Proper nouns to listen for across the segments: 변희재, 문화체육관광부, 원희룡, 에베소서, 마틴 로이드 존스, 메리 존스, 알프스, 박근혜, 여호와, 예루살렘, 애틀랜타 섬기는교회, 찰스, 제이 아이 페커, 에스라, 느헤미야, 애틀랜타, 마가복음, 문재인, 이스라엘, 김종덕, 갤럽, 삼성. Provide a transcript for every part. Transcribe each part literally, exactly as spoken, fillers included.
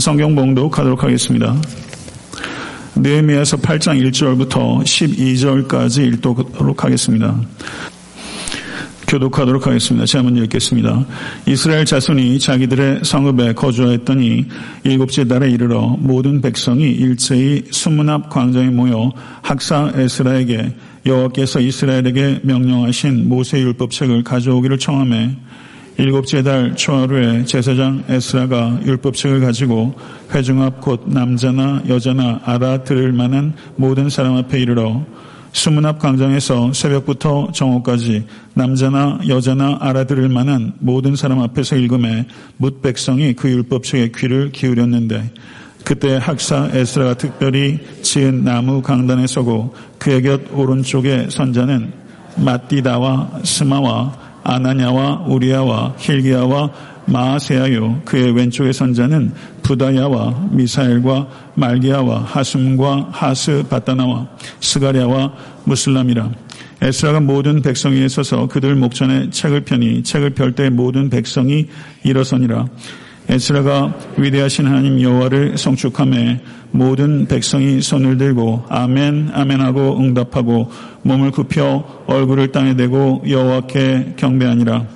성경 봉독하도록 하겠습니다. 느헤미야서 팔 장 일 절부터 십이 절까지 읽도록 하겠습니다. 교독하도록 하겠습니다. 제가 먼저 읽겠습니다. 이스라엘 자손이 자기들의 성읍에 거주하였더니 일곱째 달에 이르러 모든 백성이 일제히 수문 앞 광장에 모여 학사 에스라에게 여호와께서 이스라엘에게 명령하신 모세율법책을 가져오기를 청하매 일곱째 달 초하루에 제사장 에스라가 율법책을 가지고 회중 앞 곧 남자나 여자나 알아들을 만한 모든 사람 앞에 이르러 수문 앞 광장에서 새벽부터 정오까지 남자나 여자나 알아들을 만한 모든 사람 앞에서 읽음에 뭇 백성이 그 율법책에 귀를 기울였는데 그때 학사 에스라가 특별히 지은 나무 강단에 서고 그의 곁 오른쪽에 선자는 맏디다와 스마와 아나냐와 우리야와 힐기야와 마아세야요 그의 왼쪽에 선자는 부다야와 미사엘과 말기야와 하숨과 하스바타나와 스가랴와 무슬람이라. 에스라가 모든 백성 위에 서서 그들 목전에 책을 펴니 책을 펼 때 모든 백성이 일어서니라. 에스라가 위대하신 하나님 여호와를 송축하며 모든 백성이 손을 들고 아멘 아멘하고 응답하고 몸을 굽혀 얼굴을 땅에 대고 여호와께 경배하니라.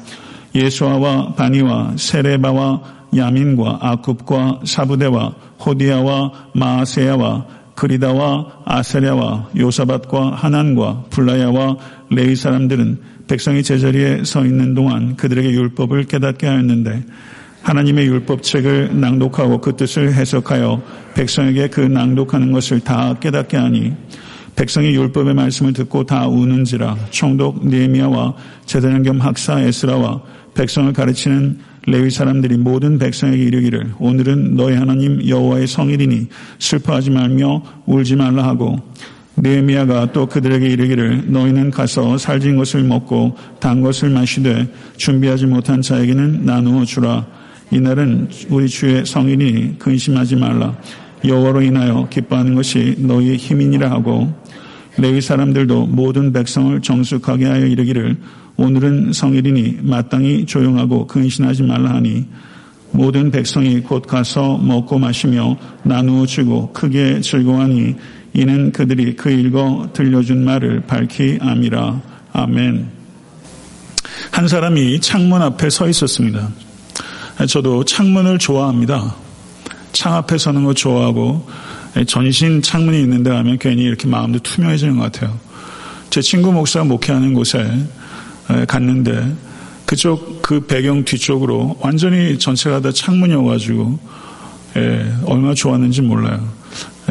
예수아와 바니와 세레바와 야민과 아굽과 사부대와 호디야와 마아세야와 그리다와 아세랴와 요사밭과 하난과 블라야와 레위 사람들은 백성이 제자리에 서 있는 동안 그들에게 율법을 깨닫게 하였는데 하나님의 율법책을 낭독하고 그 뜻을 해석하여 백성에게 그 낭독하는 것을 다 깨닫게 하니 백성이 율법의 말씀을 듣고 다 우는지라. 총독 느헤미야와 제사장 겸 학사 에스라와 백성을 가르치는 레위 사람들이 모든 백성에게 이르기를 오늘은 너희 하나님 여호와의 성일이니 슬퍼하지 말며 울지 말라 하고 느헤미야가 또 그들에게 이르기를 너희는 가서 살진 것을 먹고 단 것을 마시되 준비하지 못한 자에게는 나누어 주라. 이날은 우리 주의 성인이 근심하지 말라. 여호와로 인하여 기뻐하는 것이 너희의 힘이니라 하고 레위 사람들도 모든 백성을 정숙하게 하여 이르기를 오늘은 성일이니 마땅히 조용하고 근심하지 말라 하니 모든 백성이 곧 가서 먹고 마시며 나누어 주고 크게 즐거워하니 이는 그들이 그 일거 들려준 말을 밝히 암이라. 아멘. 한 사람이 창문 앞에 서 있었습니다. 저도 창문을 좋아합니다. 창 앞에 서는 거 좋아하고 전신 창문이 있는데 가면 괜히 이렇게 마음도 투명해지는 것 같아요. 제 친구 목사가 목회하는 곳에 갔는데 그쪽 그 배경 뒤쪽으로 완전히 전체가 다 창문이어가지고 얼마나 좋았는지 몰라요.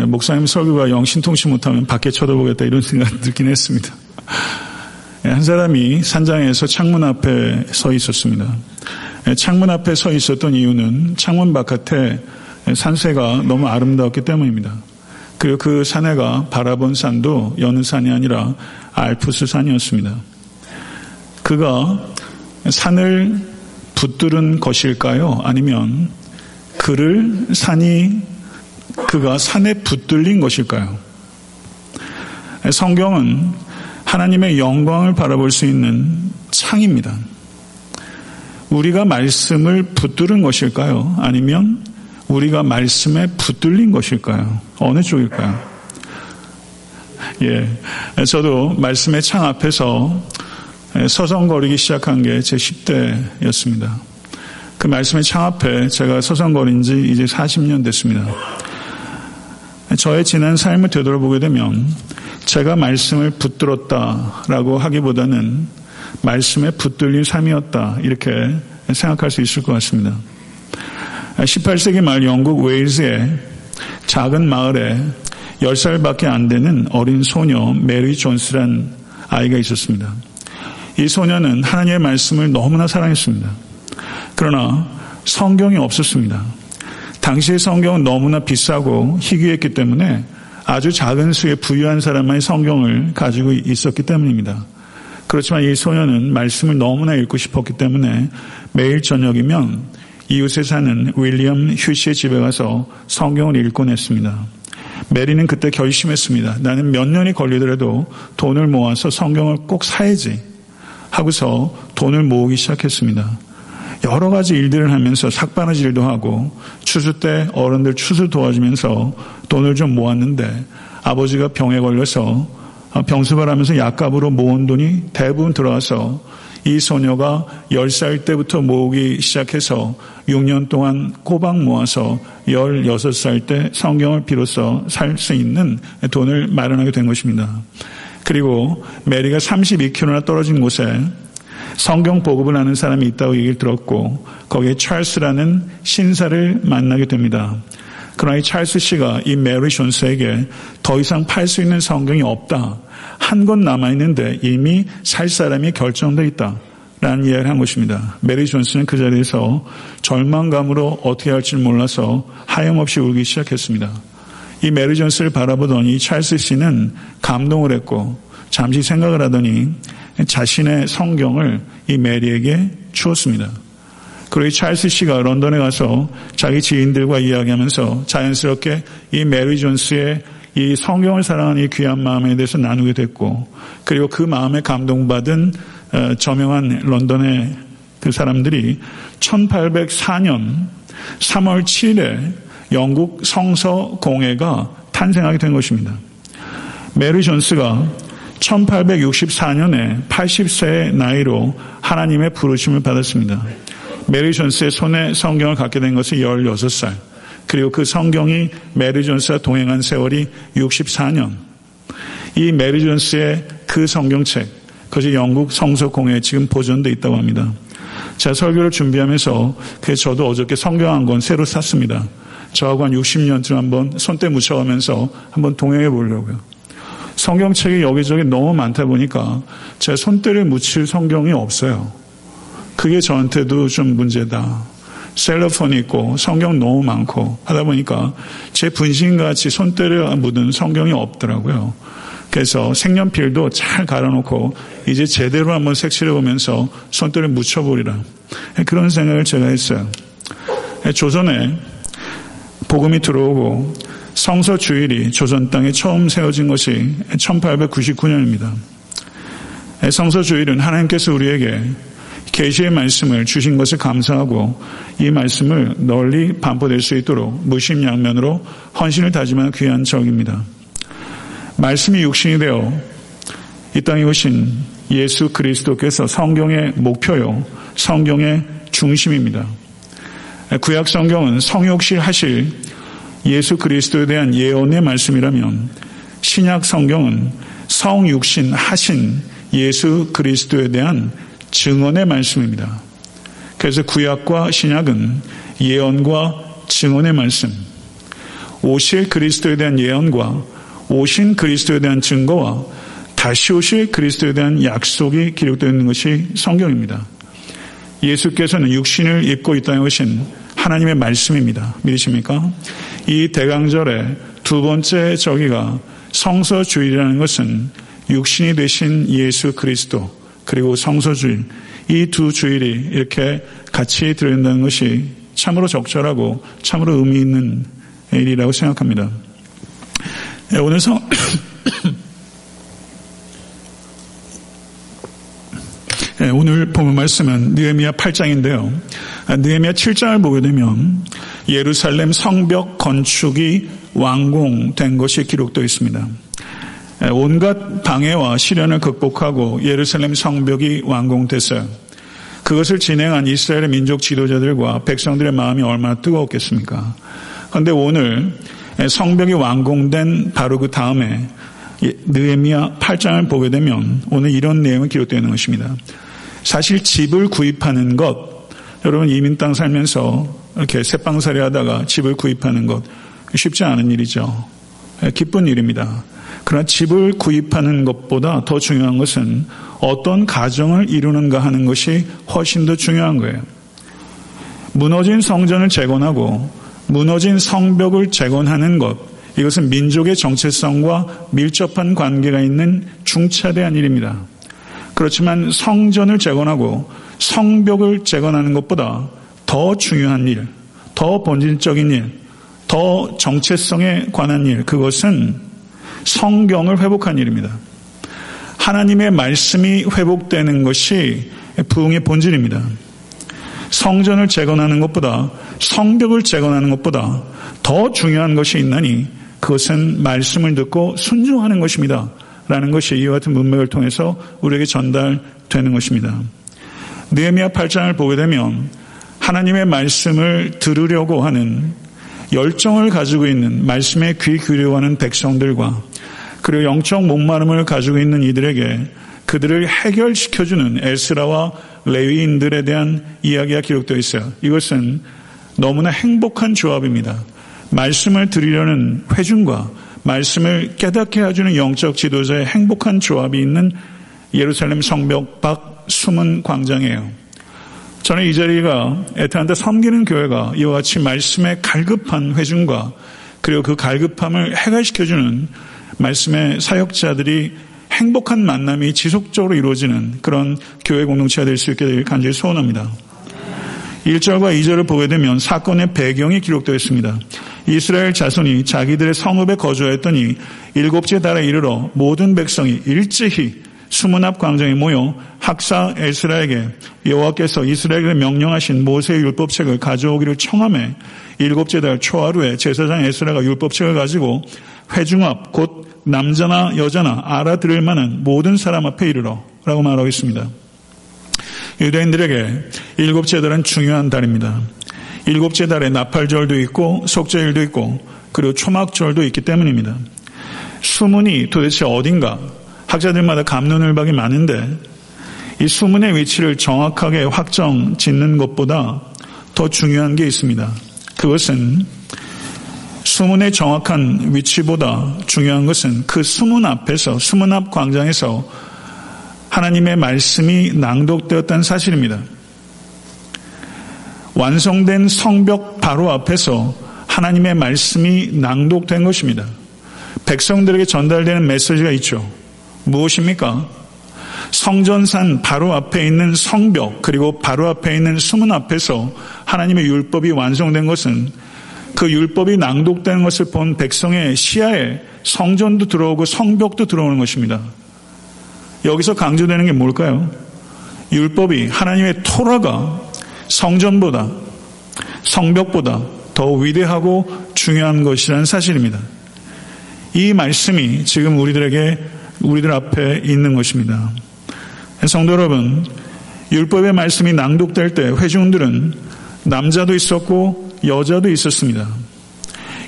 목사님 설교가 영 신통치 못하면 밖에 쳐다보겠다 이런 생각 들긴 했습니다. 한 사람이 산장에서 창문 앞에 서 있었습니다. 창문 앞에 서 있었던 이유는 창문 바깥에 산세가 너무 아름다웠기 때문입니다. 그리고 그 산에가 바라본 산도 여느 산이 아니라 알프스 산이었습니다. 그가 산을 붙들은 것일까요? 아니면 그를 산이 그가 산에 붙들린 것일까요? 성경은 하나님의 영광을 바라볼 수 있는 창입니다. 우리가 말씀을 붙들은 것일까요? 아니면 우리가 말씀에 붙들린 것일까요? 어느 쪽일까요? 예, 저도 말씀의 창 앞에서 서성거리기 시작한 게 제 십 대였습니다. 그 말씀의 창 앞에 제가 서성거린 지 이제 사십 년 됐습니다. 저의 지난 삶을 되돌아보게 되면 제가 말씀을 붙들었다라고 하기보다는 말씀에 붙들린 삶이었다 이렇게 생각할 수 있을 것 같습니다. 십팔 세기 말 영국 웨일즈의 작은 마을에 열 살밖에 안 되는 어린 소녀 메리 존스란 아이가 있었습니다. 이 소녀는 하나님의 말씀을 너무나 사랑했습니다. 그러나 성경이 없었습니다. 당시의 성경은 너무나 비싸고 희귀했기 때문에 아주 작은 수의 부유한 사람만이 성경을 가지고 있었기 때문입니다. 그렇지만 이 소녀는 말씀을 너무나 읽고 싶었기 때문에 매일 저녁이면 이웃에 사는 윌리엄 휴시의 집에 가서 성경을 읽곤 했습니다. 메리는 그때 결심했습니다. 나는 몇 년이 걸리더라도 돈을 모아서 성경을 꼭 사야지 하고서 돈을 모으기 시작했습니다. 여러 가지 일들을 하면서 삭바느질도 하고 추수 때 어른들 추수 도와주면서 돈을 좀 모았는데 아버지가 병에 걸려서 병수발하면서 약값으로 모은 돈이 대부분 들어와서 이 소녀가 열 살 때부터 모으기 시작해서 육 년 동안 꼬박 모아서 열여섯 살 때 성경을 비로소 살 수 있는 돈을 마련하게 된 것입니다. 그리고 메리가 삼십이 킬로미터나 떨어진 곳에 성경 보급을 하는 사람이 있다고 얘기를 들었고 거기에 찰스라는 신사를 만나게 됩니다. 그러나 이 찰스 씨가 이 메리 존스에게 더 이상 팔 수 있는 성경이 없다. 한 권 남아있는데 이미 살 사람이 결정되어 있다. 라는 이야기를 한 것입니다. 메리 존스는 그 자리에서 절망감으로 어떻게 할지 몰라서 하염없이 울기 시작했습니다. 이 메리 존스를 바라보더니 찰스 씨는 감동을 했고 잠시 생각을 하더니 자신의 성경을 이 메리에게 주었습니다. 그리고 이 찰스 씨가 런던에 가서 자기 지인들과 이야기하면서 자연스럽게 이 메리 존스의 이 성경을 사랑하는 이 귀한 마음에 대해서 나누게 됐고 그리고 그 마음에 감동받은 저명한 런던의 그 사람들이 천팔백사 년 삼월 칠일에 영국 성서 공회가 탄생하게 된 것입니다. 메리 존스가 천팔백육십사 년에 여든 세의 나이로 하나님의 부르심을 받았습니다. 메리 존스의 손에 성경을 갖게 된 것은 열여섯 살, 그리고 그 성경이 메리 존스와 동행한 세월이 육십사 년. 이 메리 존스의 그 성경책, 그것이 영국 성서공회에 지금 보존되어 있다고 합니다. 제가 설교를 준비하면서 그래서 저도 어저께 성경 한 권 새로 샀습니다. 저하고 한 육십 년쯤 한번 손때 묻혀가면서 한번 동행해 보려고요. 성경책이 여기저기 너무 많다 보니까 제 손때를 묻힐 성경이 없어요. 그게 저한테도 좀 문제다. 셀러폰이 있고 성경 너무 많고 하다 보니까 제 분신같이 손때를 묻은 성경이 없더라고요. 그래서 색연필도 잘 갈아놓고 이제 제대로 한번 색칠해보면서 손때를 묻혀보리라. 그런 생각을 제가 했어요. 조선에 복음이 들어오고 성서 주일이 조선 땅에 처음 세워진 것이 천팔백구십구 년입니다. 성서 주일은 하나님께서 우리에게 계시의 말씀을 주신 것을 감사하고 이 말씀을 널리 반포될 수 있도록 무심양면으로 헌신을 다짐하는 귀한 적입니다. 말씀이 육신이 되어 이 땅에 오신 예수 그리스도께서 성경의 목표요 성경의 중심입니다. 구약 성경은 성육신 하실 예수 그리스도에 대한 예언의 말씀이라면 신약 성경은 성육신 하신 예수 그리스도에 대한 증언의 말씀입니다. 그래서 구약과 신약은 예언과 증언의 말씀, 오실 그리스도에 대한 예언과 오신 그리스도에 대한 증거와 다시 오실 그리스도에 대한 약속이 기록되어 있는 것이 성경입니다. 예수께서는 육신을 입고 이 땅에 오신 하나님의 말씀입니다. 믿으십니까? 이 대강절의 두 번째 저기가 성서주일이라는 것은 육신이 되신 예수 그리스도 그리고 성서주일, 이 두 주일이 이렇게 같이 들어있다는 것이 참으로 적절하고 참으로 의미 있는 일이라고 생각합니다. 오늘 성, 오늘 보면 말씀은 느헤미야 팔 장인데요. 느헤미야 칠 장을 보게 되면 예루살렘 성벽 건축이 완공된 것이 기록되어 있습니다. 온갖 방해와 시련을 극복하고 예루살렘 성벽이 완공됐어요. 그것을 진행한 이스라엘의 민족 지도자들과 백성들의 마음이 얼마나 뜨거웠겠습니까? 그런데 오늘 성벽이 완공된 바로 그 다음에 느헤미야 팔 장을 보게 되면 오늘 이런 내용이 기록되어 있는 것입니다. 사실 집을 구입하는 것, 여러분 이민 땅 살면서 이렇게 새빵살이 하다가 집을 구입하는 것 쉽지 않은 일이죠. 기쁜 일입니다. 그러나 집을 구입하는 것보다 더 중요한 것은 어떤 가정을 이루는가 하는 것이 훨씬 더 중요한 거예요. 무너진 성전을 재건하고 무너진 성벽을 재건하는 것, 이것은 민족의 정체성과 밀접한 관계가 있는 중차대한 일입니다. 그렇지만 성전을 재건하고 성벽을 재건하는 것보다 더 중요한 일, 더 본질적인 일, 더 정체성에 관한 일, 그것은 성경을 회복한 일입니다. 하나님의 말씀이 회복되는 것이 부흥의 본질입니다. 성전을 재건하는 것보다, 성벽을 재건하는 것보다 더 중요한 것이 있나니 그것은 말씀을 듣고 순종하는 것입니다. 라는 것이 이와 같은 문맥을 통해서 우리에게 전달되는 것입니다. 느헤미야 팔 장을 보게 되면 하나님의 말씀을 들으려고 하는 열정을 가지고 있는, 말씀에 귀 기울여 하는 백성들과 그리고 영적 목마름을 가지고 있는 이들에게 그들을 해결시켜주는 에스라와 레위인들에 대한 이야기가 기록되어 있어요. 이것은 너무나 행복한 조합입니다. 말씀을 드리려는 회중과 말씀을 깨닫게 해주는 영적 지도자의 행복한 조합이 있는 예루살렘 성벽 밖 숨은 광장이에요. 저는 이 자리가 애틀랜타 섬기는 교회가 이와 같이 말씀의 갈급한 회중과 그리고 그 갈급함을 해결시켜주는 말씀의 사역자들이 행복한 만남이 지속적으로 이루어지는 그런 교회 공동체가 될 수 있게 되길 간절히 소원합니다. 일 절과 이 절을 보게 되면 사건의 배경이 기록되어 있습니다. 이스라엘 자손이 자기들의 성읍에 거주하였더니 일곱째 달에 이르러 모든 백성이 일제히 수문 앞 광장에 모여 학사 에스라에게 여호와께서 이스라엘에게 명령하신 모세의 율법책을 가져오기를 청하매 일곱째 달 초하루에 제사장 에스라가 율법책을 가지고 회중 앞 곧 남자나 여자나 알아들을 만한 모든 사람 앞에 이르러 라고 말하고 있습니다. 유대인들에게 일곱째 달은 중요한 달입니다. 일곱째 달에 나팔절도 있고 속죄일도 있고 그리고 초막절도 있기 때문입니다. 수문이 도대체 어딘가? 학자들마다 갑론을박이 많은데 이 수문의 위치를 정확하게 확정 짓는 것보다 더 중요한 게 있습니다. 그것은 수문의 정확한 위치보다 중요한 것은 그 수문 앞에서, 수문 앞 광장에서 하나님의 말씀이 낭독되었다는 사실입니다. 완성된 성벽 바로 앞에서 하나님의 말씀이 낭독된 것입니다. 백성들에게 전달되는 메시지가 있죠. 무엇입니까? 성전산 바로 앞에 있는 성벽 그리고 바로 앞에 있는 수문 앞에서 하나님의 율법이 완성된 것은 그 율법이 낭독되는 것을 본 백성의 시야에 성전도 들어오고 성벽도 들어오는 것입니다. 여기서 강조되는 게 뭘까요? 율법이, 하나님의 토라가 성전보다, 성벽보다 더 위대하고 중요한 것이라는 사실입니다. 이 말씀이 지금 우리들에게, 우리들 앞에 있는 것입니다. 성도 여러분, 율법의 말씀이 낭독될 때 회중들은 남자도 있었고 여자도 있었습니다.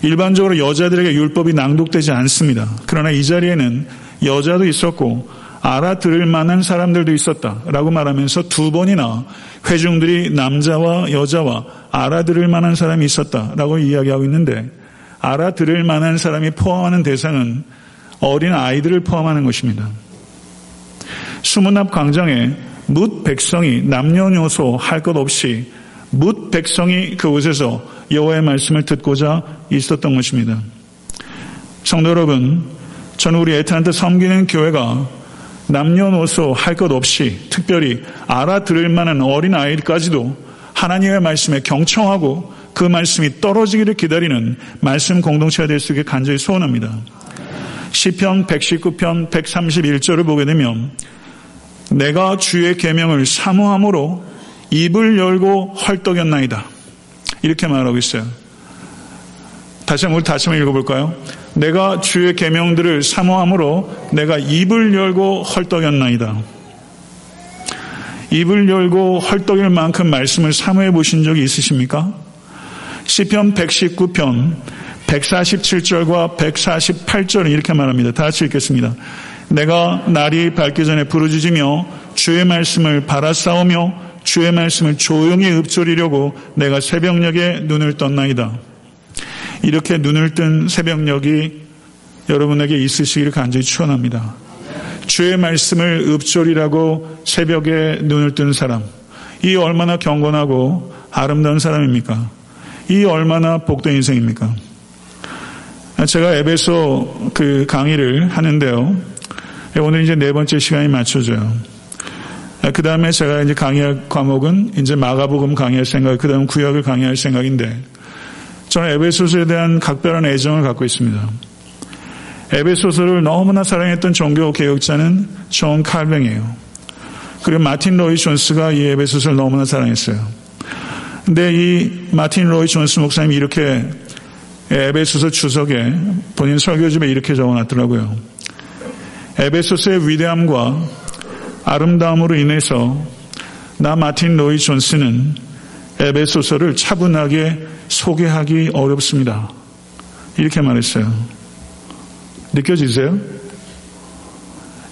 일반적으로 여자들에게 율법이 낭독되지 않습니다. 그러나 이 자리에는 여자도 있었고 알아들을 만한 사람들도 있었다라고 말하면서 두 번이나 회중들이 남자와 여자와 알아들을 만한 사람이 있었다라고 이야기하고 있는데, 알아들을 만한 사람이 포함하는 대상은 어린 아이들을 포함하는 것입니다. 수문 앞 광장에 뭇 백성이 남녀노소 할 것 없이 뭇 백성이 그곳에서 여호와의 말씀을 듣고자 있었던 것입니다. 성도 여러분, 저는 우리 애틀랜타 섬기는 교회가 남녀노소 할 것 없이 특별히 알아들을 만한 어린아이까지도 하나님의 말씀에 경청하고 그 말씀이 떨어지기를 기다리는 말씀 공동체가 될 수 있게 간절히 소원합니다. 시편 백십구 편 백삼십일 절을 보게 되면 내가 주의 계명을 사모함으로 입을 열고 헐떡였나이다. 이렇게 말하고 있어요. 다시 한번, 다시 한번 읽어볼까요? 내가 주의 계명들을 사모함으로 내가 입을 열고 헐떡였나이다. 입을 열고 헐떡일 만큼 말씀을 사모해 보신 적이 있으십니까? 시편 백십구 편 백사십칠 절과 백사십팔 절은 이렇게 말합니다. 다 같이 읽겠습니다. 내가 날이 밝기 전에 부르짖으며 주의 말씀을 바라싸우며 주의 말씀을 조용히 읊조리려고 내가 새벽녘에 눈을 떴나이다. 이렇게 눈을 뜬 새벽녘이 여러분에게 있으시기를 간절히 축원합니다. 주의 말씀을 읊조리라고 새벽에 눈을 뜬 사람, 이 얼마나 경건하고 아름다운 사람입니까? 이 얼마나 복된 인생입니까? 제가 에베소 그 강의를 하는데요, 오늘 이제 네 번째 시간이 맞춰져요. 그 다음에 제가 이제 강의할 과목은 이제 마가복음 강의할 생각, 그 다음 구약을 강의할 생각인데, 저는 에베소서에 대한 각별한 애정을 갖고 있습니다. 에베소서를 너무나 사랑했던 종교 개혁자는 존 칼뱅이에요. 그리고 마틴 로이드 존스가 이 에베소서를 너무나 사랑했어요. 근데 이 마틴 로이드 존스 목사님이 이렇게 에베소서 주석에 본인 설교집에 이렇게 적어놨더라고요. 에베소서의 위대함과 아름다움으로 인해서 나 마틴 로이드 존스는 에베소서를 차분하게 소개하기 어렵습니다. 이렇게 말했어요. 느껴지세요?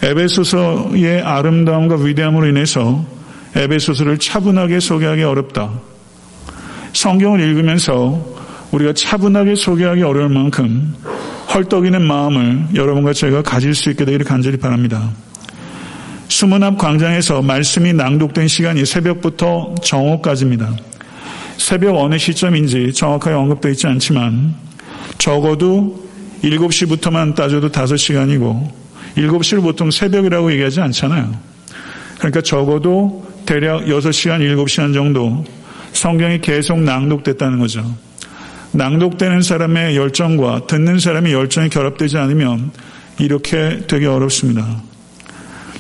에베소서의 아름다움과 위대함으로 인해서 에베소서를 차분하게 소개하기 어렵다. 성경을 읽으면서 우리가 차분하게 소개하기 어려울 만큼 헐떡이는 마음을 여러분과 저희가 가질 수 있게 되기를 간절히 바랍니다. 수문 앞 광장에서 말씀이 낭독된 시간이 새벽부터 정오까지입니다. 새벽 어느 시점인지 정확하게 언급되어 있지 않지만 적어도 일곱 시부터만 따져도 다섯 시간이고 일곱 시를 보통 새벽이라고 얘기하지 않잖아요. 그러니까 적어도 대략 여섯 시간, 일곱 시간 정도 성경이 계속 낭독됐다는 거죠. 낭독되는 사람의 열정과 듣는 사람의 열정이 결합되지 않으면 이렇게 되기 어렵습니다.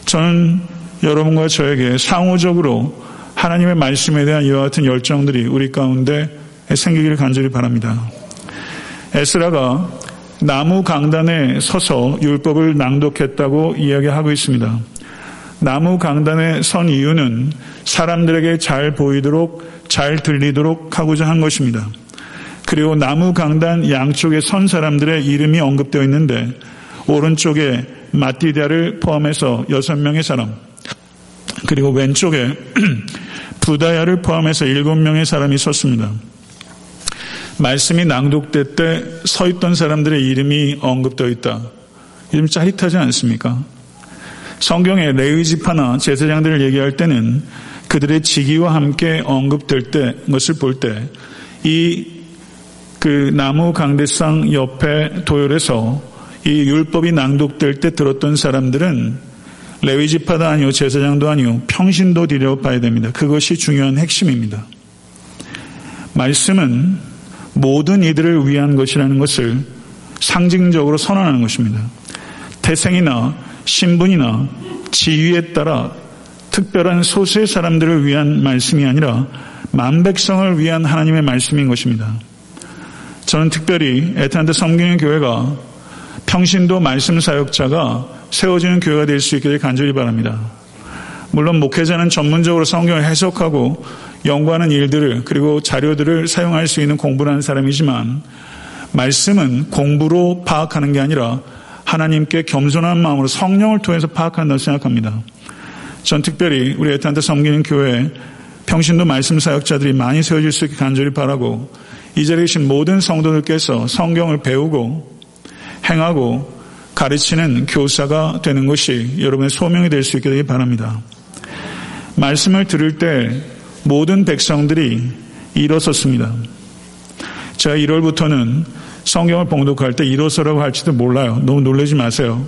저는 여러분과 저에게 상호적으로 하나님의 말씀에 대한 이와 같은 열정들이 우리 가운데 생기기를 간절히 바랍니다. 에스라가 나무 강단에 서서 율법을 낭독했다고 이야기하고 있습니다. 나무 강단에 선 이유는 사람들에게 잘 보이도록, 잘 들리도록 하고자 한 것입니다. 그리고 나무 강단 양쪽에 선 사람들의 이름이 언급되어 있는데 오른쪽에 마띠다를 포함해서 여섯 명의 사람, 그리고 왼쪽에 부다야를 포함해서 일곱 명의 사람이 섰습니다. 말씀이 낭독될 때 서 있던 사람들의 이름이 언급되어 있다. 이름 짜릿하지 않습니까? 성경에 레위 지파나 제사장들을 얘기할 때는 그들의 직위와 함께 언급될 때, 것을 볼 때 이 그 나무 강대상 옆에 도열에서 이 율법이 낭독될 때 들었던 사람들은 레위 지파도 아니요 제사장도 아니요 평신도 들여봐야 됩니다. 그것이 중요한 핵심입니다. 말씀은 모든 이들을 위한 것이라는 것을 상징적으로 선언하는 것입니다. 태생이나 신분이나 지위에 따라 특별한 소수의 사람들을 위한 말씀이 아니라 만백성을 위한 하나님의 말씀인 것입니다. 저는 특별히 애틀랜타 섬기는 교회가 평신도 말씀 사역자가 세워지는 교회가 될 수 있기를 간절히 바랍니다. 물론 목회자는 전문적으로 성경을 해석하고 연구하는 일들을 그리고 자료들을 사용할 수 있는 공부를 하는 사람이지만 말씀은 공부로 파악하는 게 아니라 하나님께 겸손한 마음으로 성령을 통해서 파악한다고 생각합니다. 전 특별히 우리 애틀랜타 섬기는 교회에 평신도 말씀 사역자들이 많이 세워질 수 있게 간절히 바라고 이 자리에 계신 모든 성도들께서 성경을 배우고 행하고 가르치는 교사가 되는 것이 여러분의 소명이 될 수 있게 되기 바랍니다. 말씀을 들을 때 모든 백성들이 일어섰습니다. 제가 일월부터는 성경을 봉독할 때 일어서라고 할지도 몰라요. 너무 놀라지 마세요.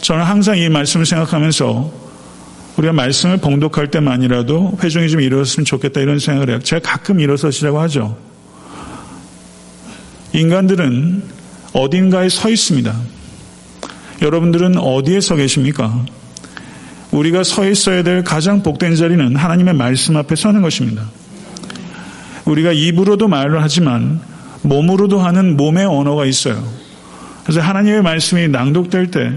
저는 항상 이 말씀을 생각하면서 우리가 말씀을 봉독할 때만이라도 회중이 좀 일어섰으면 좋겠다 이런 생각을 해요. 제가 가끔 일어서시라고 하죠. 인간들은 어딘가에 서 있습니다. 여러분들은 어디에 서 계십니까? 우리가 서 있어야 될 가장 복된 자리는 하나님의 말씀 앞에 서는 것입니다. 우리가 입으로도 말을 하지만 몸으로도 하는 몸의 언어가 있어요. 그래서 하나님의 말씀이 낭독될 때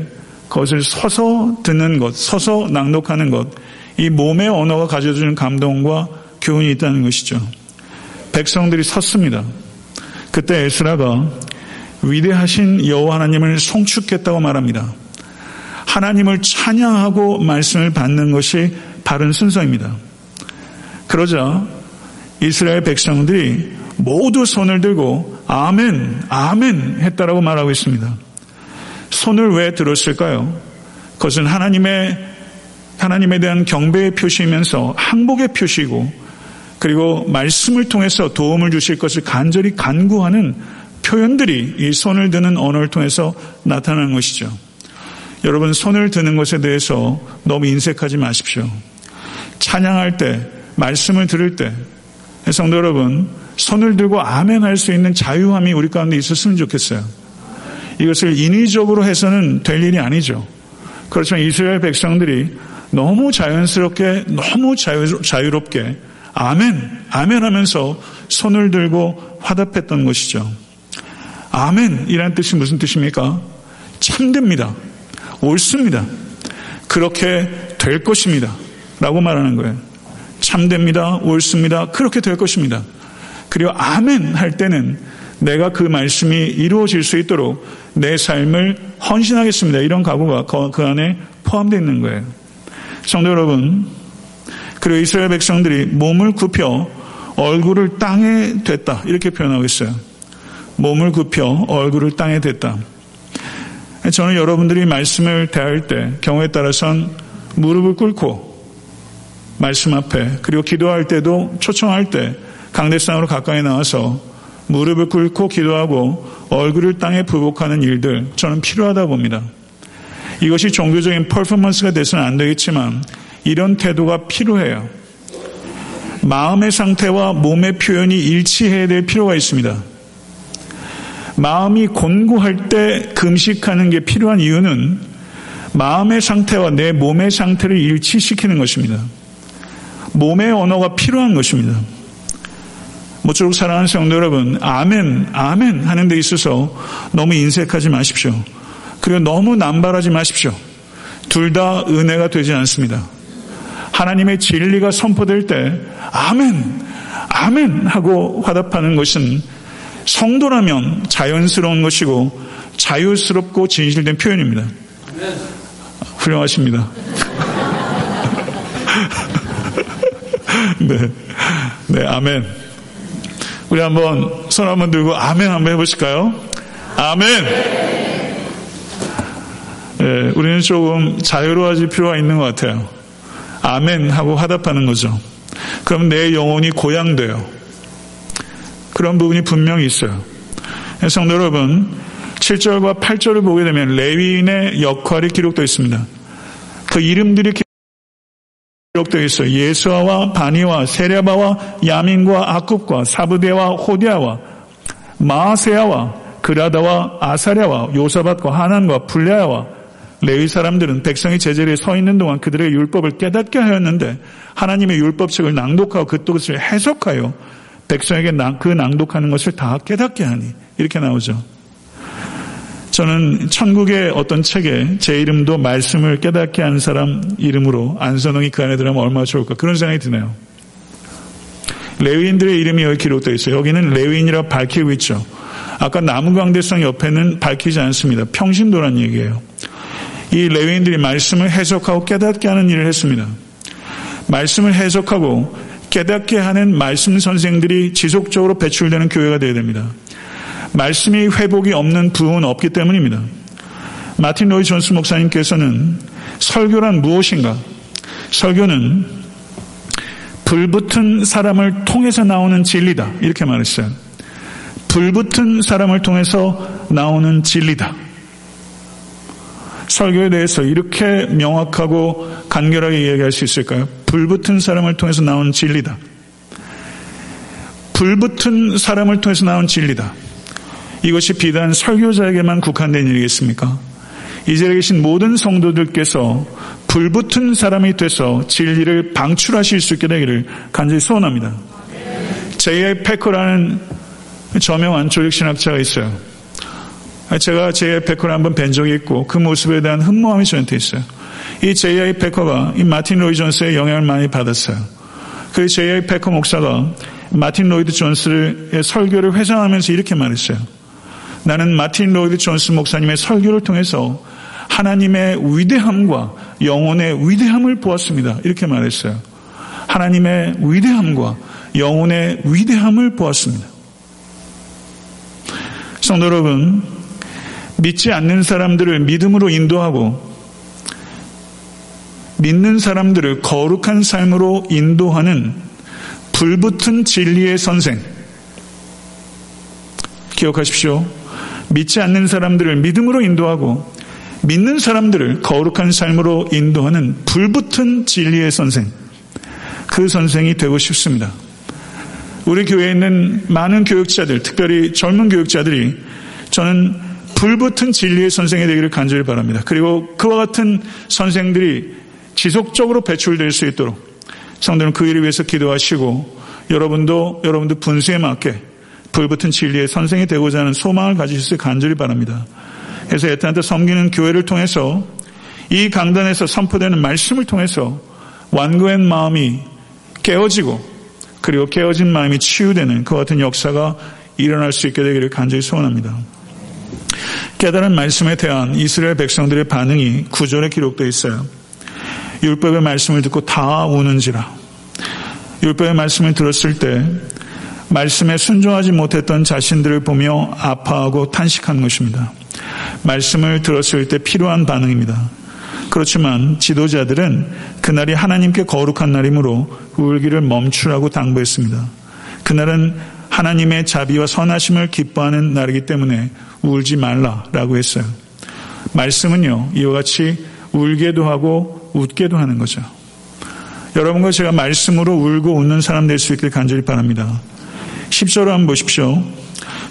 그것을 서서 듣는 것, 서서 낭독하는 것, 이 몸의 언어가 가져주는 감동과 교훈이 있다는 것이죠. 백성들이 섰습니다. 그때 에스라가 위대하신 여호와 하나님을 송축했다고 말합니다. 하나님을 찬양하고 말씀을 받는 것이 바른 순서입니다. 그러자 이스라엘 백성들이 모두 손을 들고 아멘, 아멘 했다라고 말하고 있습니다. 손을 왜 들었을까요? 그것은 하나님의, 하나님에 대한 경배의 표시이면서 항복의 표시이고 그리고 말씀을 통해서 도움을 주실 것을 간절히 간구하는 표현들이 이 손을 드는 언어를 통해서 나타나는 것이죠. 여러분 손을 드는 것에 대해서 너무 인색하지 마십시오. 찬양할 때, 말씀을 들을 때 성도 여러분 손을 들고 아멘 할 수 있는 자유함이 우리 가운데 있었으면 좋겠어요. 이것을 인위적으로 해서는 될 일이 아니죠. 그렇지만 이스라엘 백성들이 너무 자연스럽게, 너무 자유, 자유롭게 아멘, 아멘 하면서 손을 들고 화답했던 것이죠. 아멘이라는 뜻이 무슨 뜻입니까? 참됩니다. 옳습니다. 그렇게 될 것입니다. 라고 말하는 거예요. 참됩니다. 옳습니다. 그렇게 될 것입니다. 그리고 아멘 할 때는 내가 그 말씀이 이루어질 수 있도록 내 삶을 헌신하겠습니다. 이런 각오가 그 안에 포함되어 있는 거예요. 성도 여러분, 그리고 이스라엘 백성들이 몸을 굽혀 얼굴을 땅에 댔다. 이렇게 표현하고 있어요. 몸을 굽혀 얼굴을 땅에 댔다. 저는 여러분들이 말씀을 대할 때 경우에 따라서는 무릎을 꿇고 말씀 앞에, 그리고 기도할 때도 초청할 때 강대상으로 가까이 나와서 무릎을 꿇고 기도하고 얼굴을 땅에 부복하는 일들 저는 필요하다 봅니다. 이것이 종교적인 퍼포먼스가 돼서는 안 되겠지만 이런 태도가 필요해요. 마음의 상태와 몸의 표현이 일치해야 될 필요가 있습니다. 마음이 곤고할 때 금식하는 게 필요한 이유는 마음의 상태와 내 몸의 상태를 일치시키는 것입니다. 몸의 언어가 필요한 것입니다. 모쪼록 사랑하는 성도 여러분, 아멘, 아멘 하는 데 있어서 너무 인색하지 마십시오. 그리고 너무 남발하지 마십시오. 둘 다 은혜가 되지 않습니다. 하나님의 진리가 선포될 때 아멘, 아멘 하고 화답하는 것은 성도라면 자연스러운 것이고 자유스럽고 진실된 표현입니다. 네. 훌륭하십니다. 네, 네, 아멘. 우리 한번 손 한번 들고 아멘 한번 해보실까요? 아멘. 네, 우리는 조금 자유로워질 필요가 있는 것 같아요. 아멘 하고 화답하는 거죠. 그럼 내 영혼이 고양돼요. 그런 부분이 분명히 있어요. 성도 여러분, 칠 절과 팔 절을 보게 되면 레위인의 역할이 기록되어 있습니다. 그 이름들이 기록되어 있어요. 예수아와 바니와 세레바와 야민과 아굽과 사부대와 호디아와 마아세아와 그라다와 아사랴와 요사밭과 하난과 불레아와 레위 사람들은 백성이 제자리에 서 있는 동안 그들의 율법을 깨닫게 하였는데 하나님의 율법책을 낭독하고 그것을 해석하여 백성에게 그 낭독하는 것을 다 깨닫게 하니 이렇게 나오죠. 저는 천국의 어떤 책에 제 이름도 말씀을 깨닫게 한 사람 이름으로 안선홍이 그 안에 들어가면 얼마나 좋을까 그런 생각이 드네요. 레위인들의 이름이 여기 기록되어 있어요. 여기는 레위인이라 밝히고 있죠. 아까 남우강대성 옆에는 밝히지 않습니다. 평신도란 얘기예요. 이 레위인들이 말씀을 해석하고 깨닫게 하는 일을 했습니다. 말씀을 해석하고 깨닫게 하는 말씀 선생들이 지속적으로 배출되는 교회가 되어야 됩니다. 말씀이 회복이 없는 부흥은 없기 때문입니다. 마틴 로이드 존스 목사님께서는 설교란 무엇인가? 설교는 불붙은 사람을 통해서 나오는 진리다. 이렇게 말했어요. 불붙은 사람을 통해서 나오는 진리다. 설교에 대해서 이렇게 명확하고 간결하게 이야기할 수 있을까요? 불붙은 사람을 통해서 나온 진리다. 불붙은 사람을 통해서 나온 진리다. 이것이 비단 설교자에게만 국한된 일이겠습니까? 이 자리에 계신 모든 성도들께서 불붙은 사람이 돼서 진리를 방출하실 수 있게 되기를 간절히 소원합니다. 제이 아이 페커라는 저명한 조직신학자가 있어요. 제가 제이 아이 페커를 한번 뵌 적이 있고 그 모습에 대한 흠모함이 저한테 있어요. 이 제이 아이 페커가 이 마틴 로이드 존스의 영향을 많이 받았어요. 그 제이 아이 페커 목사가 마틴 로이드 존스의 설교를 회상하면서 이렇게 말했어요. 나는 마틴 로이드 존스 목사님의 설교를 통해서 하나님의 위대함과 영혼의 위대함을 보았습니다. 이렇게 말했어요. 하나님의 위대함과 영혼의 위대함을 보았습니다. 성도 여러분, 믿지 않는 사람들을 믿음으로 인도하고 믿는 사람들을 거룩한 삶으로 인도하는 불붙은 진리의 선생. 기억하십시오. 믿지 않는 사람들을 믿음으로 인도하고 믿는 사람들을 거룩한 삶으로 인도하는 불붙은 진리의 선생. 그 선생이 되고 싶습니다. 우리 교회에 있는 많은 교육자들, 특별히 젊은 교육자들이 저는 불붙은 진리의 선생이 되기를 간절히 바랍니다. 그리고 그와 같은 선생들이 지속적으로 배출될 수 있도록 성도는 그 일을 위해서 기도하시고 여러분도 여러분도 분수에 맞게 불붙은 진리의 선생이 되고자 하는 소망을 가지실 수 간절히 바랍니다. 그래서 애틀랜타 섬기는 교회를 통해서 이 강단에서 선포되는 말씀을 통해서 완고한 마음이 깨어지고 그리고 깨어진 마음이 치유되는 그 같은 역사가 일어날 수 있게 되기를 간절히 소원합니다. 깨달은 말씀에 대한 이스라엘 백성들의 반응이 구절에 기록되어 있어요. 율법의 말씀을 듣고 다 우는지라. 율법의 말씀을 들었을 때 말씀에 순종하지 못했던 자신들을 보며 아파하고 탄식한 것입니다. 말씀을 들었을 때 필요한 반응입니다. 그렇지만 지도자들은 그날이 하나님께 거룩한 날이므로 울기를 멈추라고 당부했습니다. 그날은 하나님의 자비와 선하심을 기뻐하는 날이기 때문에 울지 말라라고 했어요. 말씀은요, 이와 같이 울게도 하고 웃게도 하는 거죠. 여러분과 제가 말씀으로 울고 웃는 사람 될 수 있길 간절히 바랍니다. 십 절을 한번 보십시오.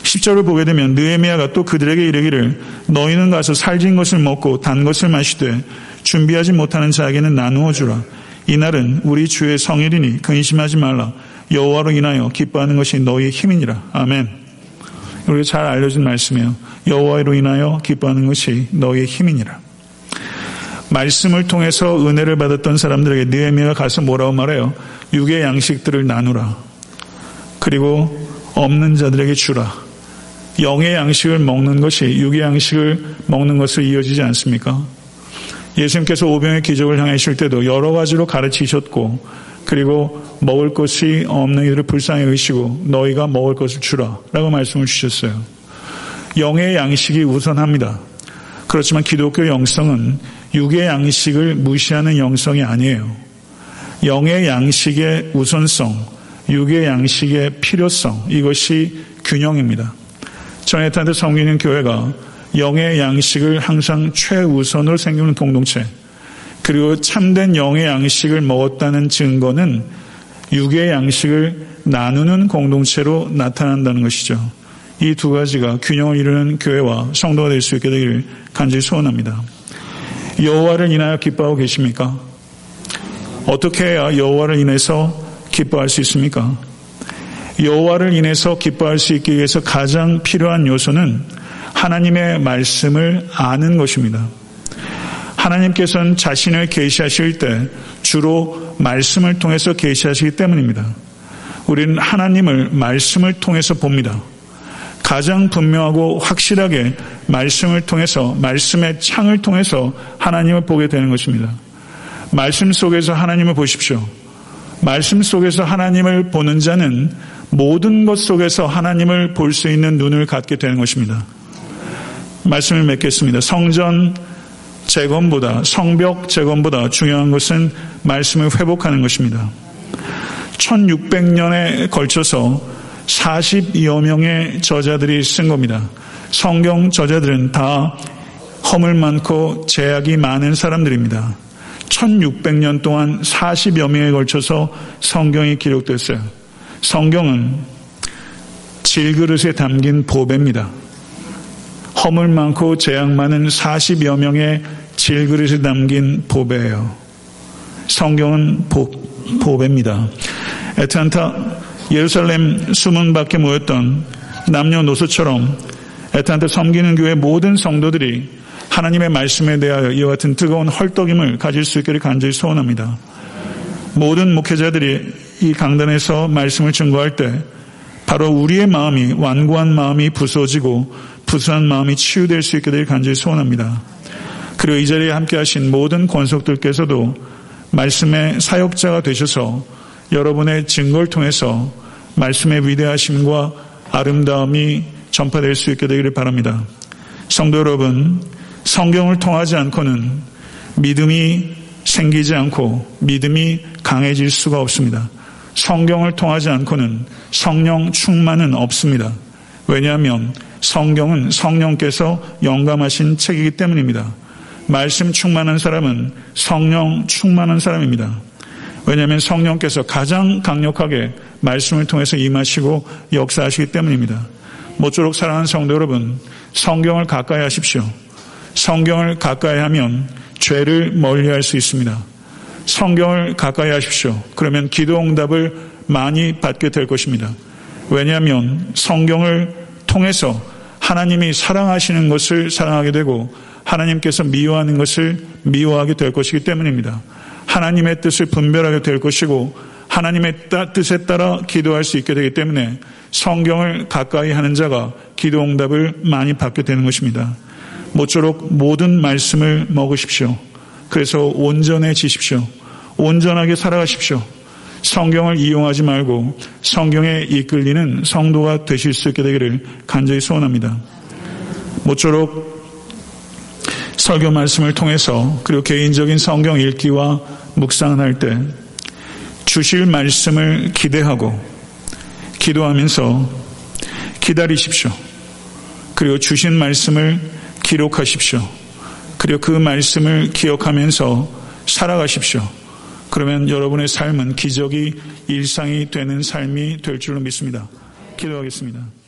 십 절을 보게 되면 느헤미야가 또 그들에게 이르기를 너희는 가서 살진 것을 먹고 단 것을 마시되 준비하지 못하는 자에게는 나누어 주라. 이날은 우리 주의 성일이니 근심하지 말라. 여호와로 인하여 기뻐하는 것이 너희의 힘이니라. 아멘. 우리가 잘 알려진 말씀이에요. 여호와로 인하여 기뻐하는 것이 너희의 힘이니라. 말씀을 통해서 은혜를 받았던 사람들에게 느헤미야가 가서 뭐라고 말해요? 육의 양식들을 나누라. 그리고 없는 자들에게 주라. 영의 양식을 먹는 것이 육의 양식을 먹는 것으로 이어지지 않습니까? 예수님께서 오병의 기적을 향하실 때도 여러 가지로 가르치셨고 그리고 먹을 것이 없는 이들을 불쌍히 여기시고 너희가 먹을 것을 주라 라고 말씀을 주셨어요. 영의 양식이 우선합니다. 그렇지만 기독교 영성은 육의 양식을 무시하는 영성이 아니에요. 영의 양식의 우선성, 육의 양식의 필요성, 이것이 균형입니다. 애틀랜타 섬기는 교회가 영의 양식을 항상 최우선으로 생기는 공동체, 그리고 참된 영의 양식을 먹었다는 증거는 육의 양식을 나누는 공동체로 나타난다는 것이죠. 이 두 가지가 균형을 이루는 교회와 성도가 될 수 있게 되기를 간절히 소원합니다. 여호와를 인하여 기뻐하고 계십니까? 어떻게 해야 여호와를 인해서 기뻐할 수 있습니까? 여호와를 인해서 기뻐할 수 있기 위해서 가장 필요한 요소는 하나님의 말씀을 아는 것입니다. 하나님께서는 자신을 계시하실 때 주로 말씀을 통해서 계시하시기 때문입니다. 우리는 하나님을 말씀을 통해서 봅니다. 가장 분명하고 확실하게 말씀을 통해서, 말씀의 창을 통해서 하나님을 보게 되는 것입니다. 말씀 속에서 하나님을 보십시오. 말씀 속에서 하나님을 보는 자는 모든 것 속에서 하나님을 볼 수 있는 눈을 갖게 되는 것입니다. 말씀을 맺겠습니다. 성전 재건보다, 성벽 재건보다 중요한 것은 말씀을 회복하는 것입니다. 천육백 년에 걸쳐서 사십여 명의 저자들이 쓴 겁니다. 성경 저자들은 다 허물 많고 제약이 많은 사람들입니다. 천육백 년 동안 사십여 명에 걸쳐서 성경이 기록됐어요. 성경은 질그릇에 담긴 보배입니다. 허물 많고 제약 많은 사십여 명의 질그릇에 담긴 보배예요. 성경은 보, 보배입니다. 애틀랜타 예루살렘 수문 밖에 모였던 남녀노소처럼 애틀랜타 섬기는 교회 모든 성도들이 하나님의 말씀에 대하여 이와 같은 뜨거운 헐떡임을 가질 수 있기를 간절히 소원합니다. 모든 목회자들이 이 강단에서 말씀을 증거할 때 바로 우리의 마음이, 완고한 마음이 부서지고 부수한 마음이 치유될 수 있게 되길 간절히 소원합니다. 그리고 이 자리에 함께 하신 모든 권속들께서도 말씀의 사역자가 되셔서 여러분의 증거를 통해서 말씀의 위대하심과 아름다움이 전파될 수 있게 되기를 바랍니다. 성도 여러분, 성경을 통하지 않고는 믿음이 생기지 않고 믿음이 강해질 수가 없습니다. 성경을 통하지 않고는 성령 충만은 없습니다. 왜냐하면 성경은 성령께서 영감하신 책이기 때문입니다. 말씀 충만한 사람은 성령 충만한 사람입니다. 왜냐하면 성령께서 가장 강력하게 말씀을 통해서 임하시고 역사하시기 때문입니다. 모쪼록 사랑하는 성도 여러분, 성경을 가까이 하십시오. 성경을 가까이 하면 죄를 멀리할 수 있습니다. 성경을 가까이 하십시오. 그러면 기도 응답을 많이 받게 될 것입니다. 왜냐하면 성경을 통해서 하나님이 사랑하시는 것을 사랑하게 되고 하나님께서 미워하는 것을 미워하게 될 것이기 때문입니다. 하나님의 뜻을 분별하게 될 것이고 하나님의 뜻에 따라 기도할 수 있게 되기 때문에 성경을 가까이 하는 자가 기도 응답을 많이 받게 되는 것입니다. 모쪼록 모든 말씀을 먹으십시오. 그래서 온전해지십시오. 온전하게 살아가십시오. 성경을 이용하지 말고 성경에 이끌리는 성도가 되실 수 있게 되기를 간절히 소원합니다. 모쪼록 설교 말씀을 통해서 그리고 개인적인 성경 읽기와 묵상할 때 주실 말씀을 기대하고 기도하면서 기다리십시오. 그리고 주신 말씀을 기록하십시오. 그리고 그 말씀을 기억하면서 살아가십시오. 그러면 여러분의 삶은 기적이 일상이 되는 삶이 될 줄로 믿습니다. 기도하겠습니다.